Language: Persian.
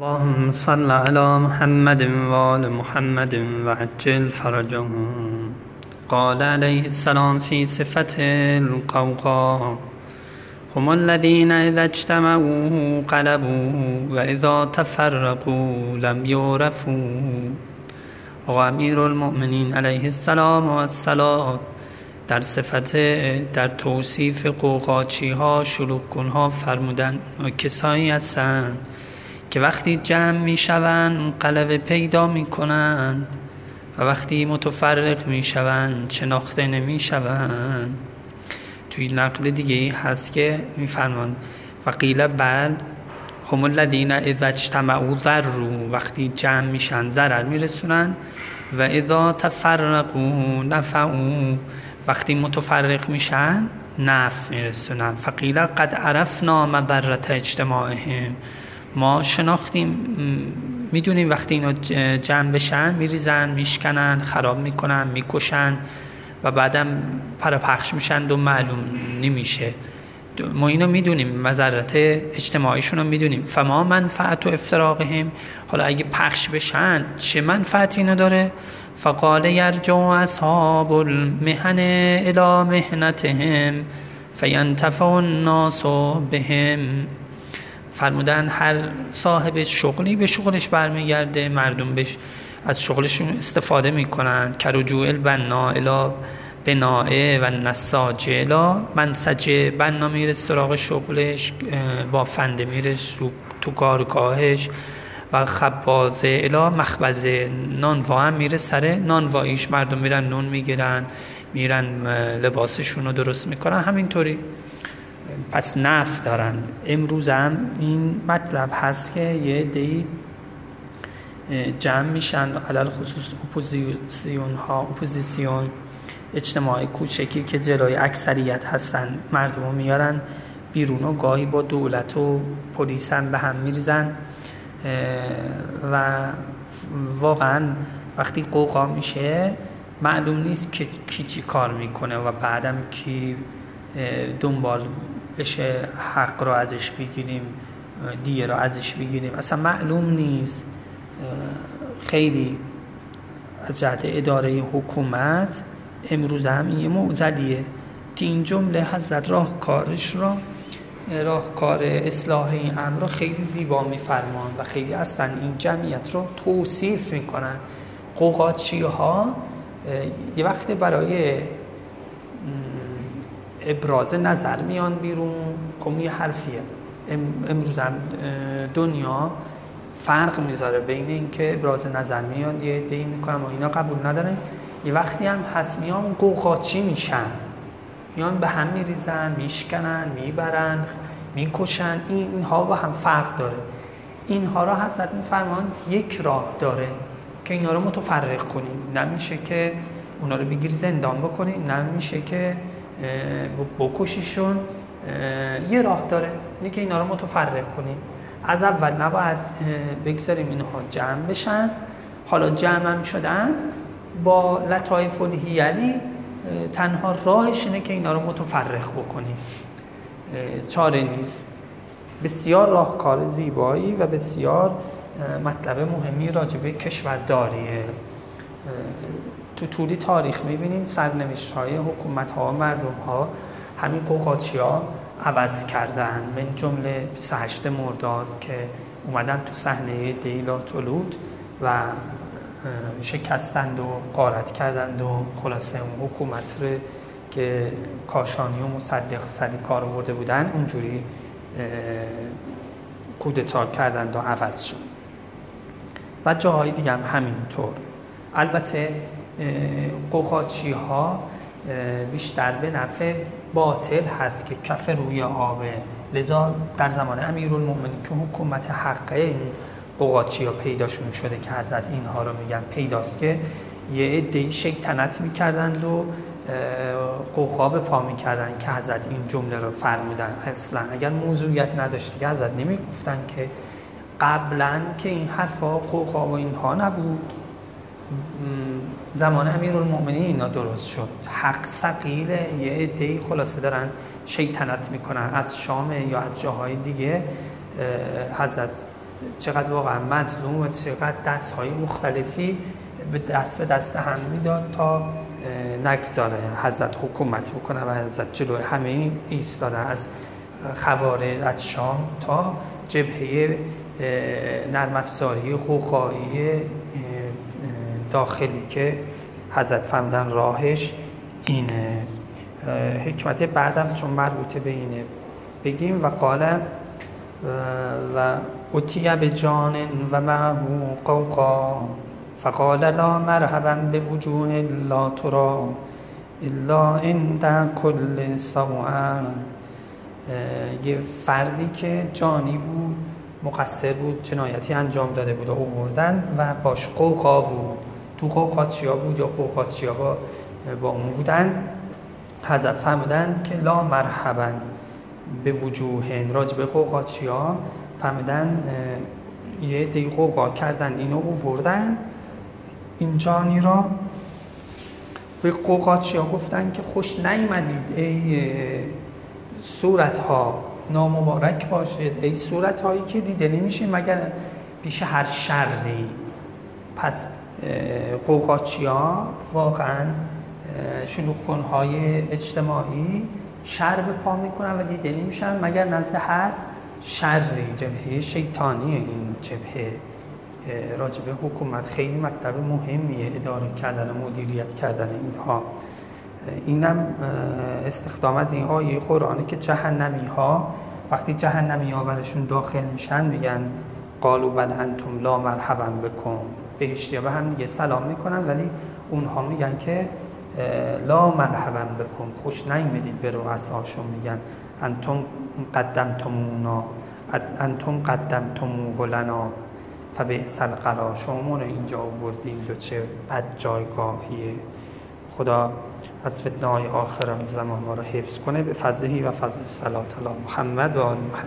اللهم صل على محمد وآل محمد وعجل فرجهم. قال عليه السلام في صفة القوقاء: هم الذين إذا اجتمعوا قلبوا وإذا تفرقوا لم يعرفوا. امیر المؤمنین علیه السلام و الصلاة در صفت در توصیف قوقاچی ها شلوغ کن ها فرمودند: کسایی هستند که وقتی جمع می شوند قلب پیدا می کنند و وقتی متفرق می شوند شناخته نمی شوند. توی نقل دیگه هست که می فرماند: و قیل بل هم الذین اذا اجتمعوا ضروا، وقتی جمع می شن ضرر می رسونن، و اذا تفرقوا نفعوا، وقتی متفرق می شن نفع می رسونن. فقیل قد عرفنا مضرة اجتماعهم، ما شناختیم، میدونیم وقتی اینا جمع بشن میریزن، میشکنن، خراب میکنن، میکشن و بعدم پرپخش میشن و معلوم نمیشه. ما اینو میدونیم، مضرت اجتماعیشون رو میدونیم. فما منفعت و افتراقهم، حالا اگه پخش بشن چه منفعتی اینو داره؟ فقال یرجع اصحاب المحن الی محنتهم فینتفع الناس بهم. فرمودن هر صاحب شغلی به شغلش برمیگرده، مردم بهش از شغلشون استفاده میکنن. کرجوع البنا الی بنائه و نساجه الا منسجه، بنا میره سراغ شغلش، بافنده میره تو کارگاهش، و خبازه الا مخبزه، نانوا هم میره سر نانواییش. مردم میرن نون میگیرن، میرن لباسشون رو درست میکنن. همینطوری پس نفع دارن. امروز هم این مطلب هست که یه دی جمع میشن، علل خصوص اپوزیسیون اجتماعی کوچکی که جلوی اکثریت هستن، مردم رو میارن بیرون و گاهی با دولت و پلیس هم به هم میریزن و واقعا وقتی قوقا میشه معلوم نیست که کی چی کار میکنه و بعدم کی دنبال بشه حق رو ازش بگیریم، دیه رو ازش بگیریم، اصلا معلوم نیست. خیلی از جهت اداره حکومت امروز هم یه معضلیه. این جمله حضرت راهکار اصلاح این امر رو خیلی زیبا میفرمان و خیلی اصلا این جمعیت رو توصیف میکنن. قوقاچی ها یه وقت برای ابراز نظر میان بیرون. خب یه حرفیه. امروز هم دنیا فرق میذاره بین این که ابراز نظر میان یه دعی میکنن و اینا قبول ندارن، یه وقتی هم حسمیان قوقاچی میشن، میان به هم میریزن، میشکنن، میبرن، میکشن. اینها با هم فرق داره. اینها را حضرت میفرمان یک راه داره که اینا رو متفرق کنیم. نمیشه که اونا رو بگیری زندان بکنی، نمیشه که بکشیشون. یه راه داره، اینه که اینا رو متفرق کنیم. از اول نباید بگذاریم اینها جمع بشن. حالا جمع هم شدن، با لطایف الحیلی تنها راهش اینه که اینا رو متفرق بکنیم، چاره نیست. بسیار راهکار زیبایی و بسیار مطلب مهمی راجبه کشورداریه. تو طول تاریخ میبینیم سرنوشت‌های حکومت‌ها و مردم‌ها همین قوقاچی‌ها عوض کردن. من جمله 28 مرداد که اومدن تو صحنه دیلاتولود و شکستند و غارت کردند و خلاصه اون حکومت رو که کاشانی و مصدق سری کار آورده بودن اونجوری کودتا کردند و عوض شد. و جاهای دیگه هم همینطور. البته قوقاچی ها بیشتر به نفع باطل هست که کف روی آبه، لذا در زمان امیرالمؤمنین که حکومت حقه قوقاچی ها پیداشون شده که حضرت اینها رو میگن. پیداست که یه عده‌ای شیطنت میکردند و قوقا به پا میکردند که حضرت این جمله رو فرمودن. اصلا اگر موضوعیت نداشتی که حضرت نمیگفتن که قبلا که این حرفا قوقا و اینها نبود. زمان امیرالمؤمنین اینا درست شد. حق ثقیل یه عده‌ای خلاصه دارن شیطنت میکنن. از شام یا از جاهای دیگه حضرت چقدر واقعا مظلوم و چقدر دست‌های مختلفی به دست هم میداد تا نگذاره حضرت حکومت بکنه و حضرت جلوی همه ایستاده، از خوارج، از شام تا جبهه نرم افزاری قوقایی داخلی که حضرت فهمیدن راهش اینه. حکمت بعدم چون مربوطه به اینه بگیم و قاله و اتیه به جان و معبو قوقا فقال لا مرحبا به وجوه لا ترا الا عند کل سوعه. یه فردی که جانی بود، مقصر بود، جنایتی انجام داده بود و آوردند و باش قوقا بود، تو قوقا چیا بود یا قوقا چیا با اون بودن. حضرت فهمیدن که لا مرحبا به وجوهن، راجع به قوقا چیا فهمیدن، یه دیگه قوقا کردن، اینو آوردن این جانی را به قوقا چیا گفتن که خوش نیامدید ای صورت ها، نامبارک باشد ای صورت هایی که دیده نمیشه مگر پیش هر شری. پس قوقاچیا واقعا شلوغ کنهای اجتماعی شر به پا میکنن و دیده نمیشن مگر نزد هر شری. جبهه شیطانی این جبهه راجب حکومت خیلی مطلب مهمیه، اداره کردن و مدیریت کردن اینها. اینم استخدام از این آیه قرآنه که جهنمی ها وقتی جهنمی ها برشون داخل میشن میگن قالوا بل انتم لا مرحبا بكم، بهشتی ها به هم دیگه سلام میکنن ولی اونها میگن که لا مرحبا بكم، خوش نیامدید به رؤساشون میگن انتم قدمتموه لنا فبئس القرار، شما رو اینجا آوردید و چه بد جایگاهیه. خدا از فتنه‌های آخر زمان ما را حفظ کنه به فضله و فضل صلوات الله محمد و آل محمد.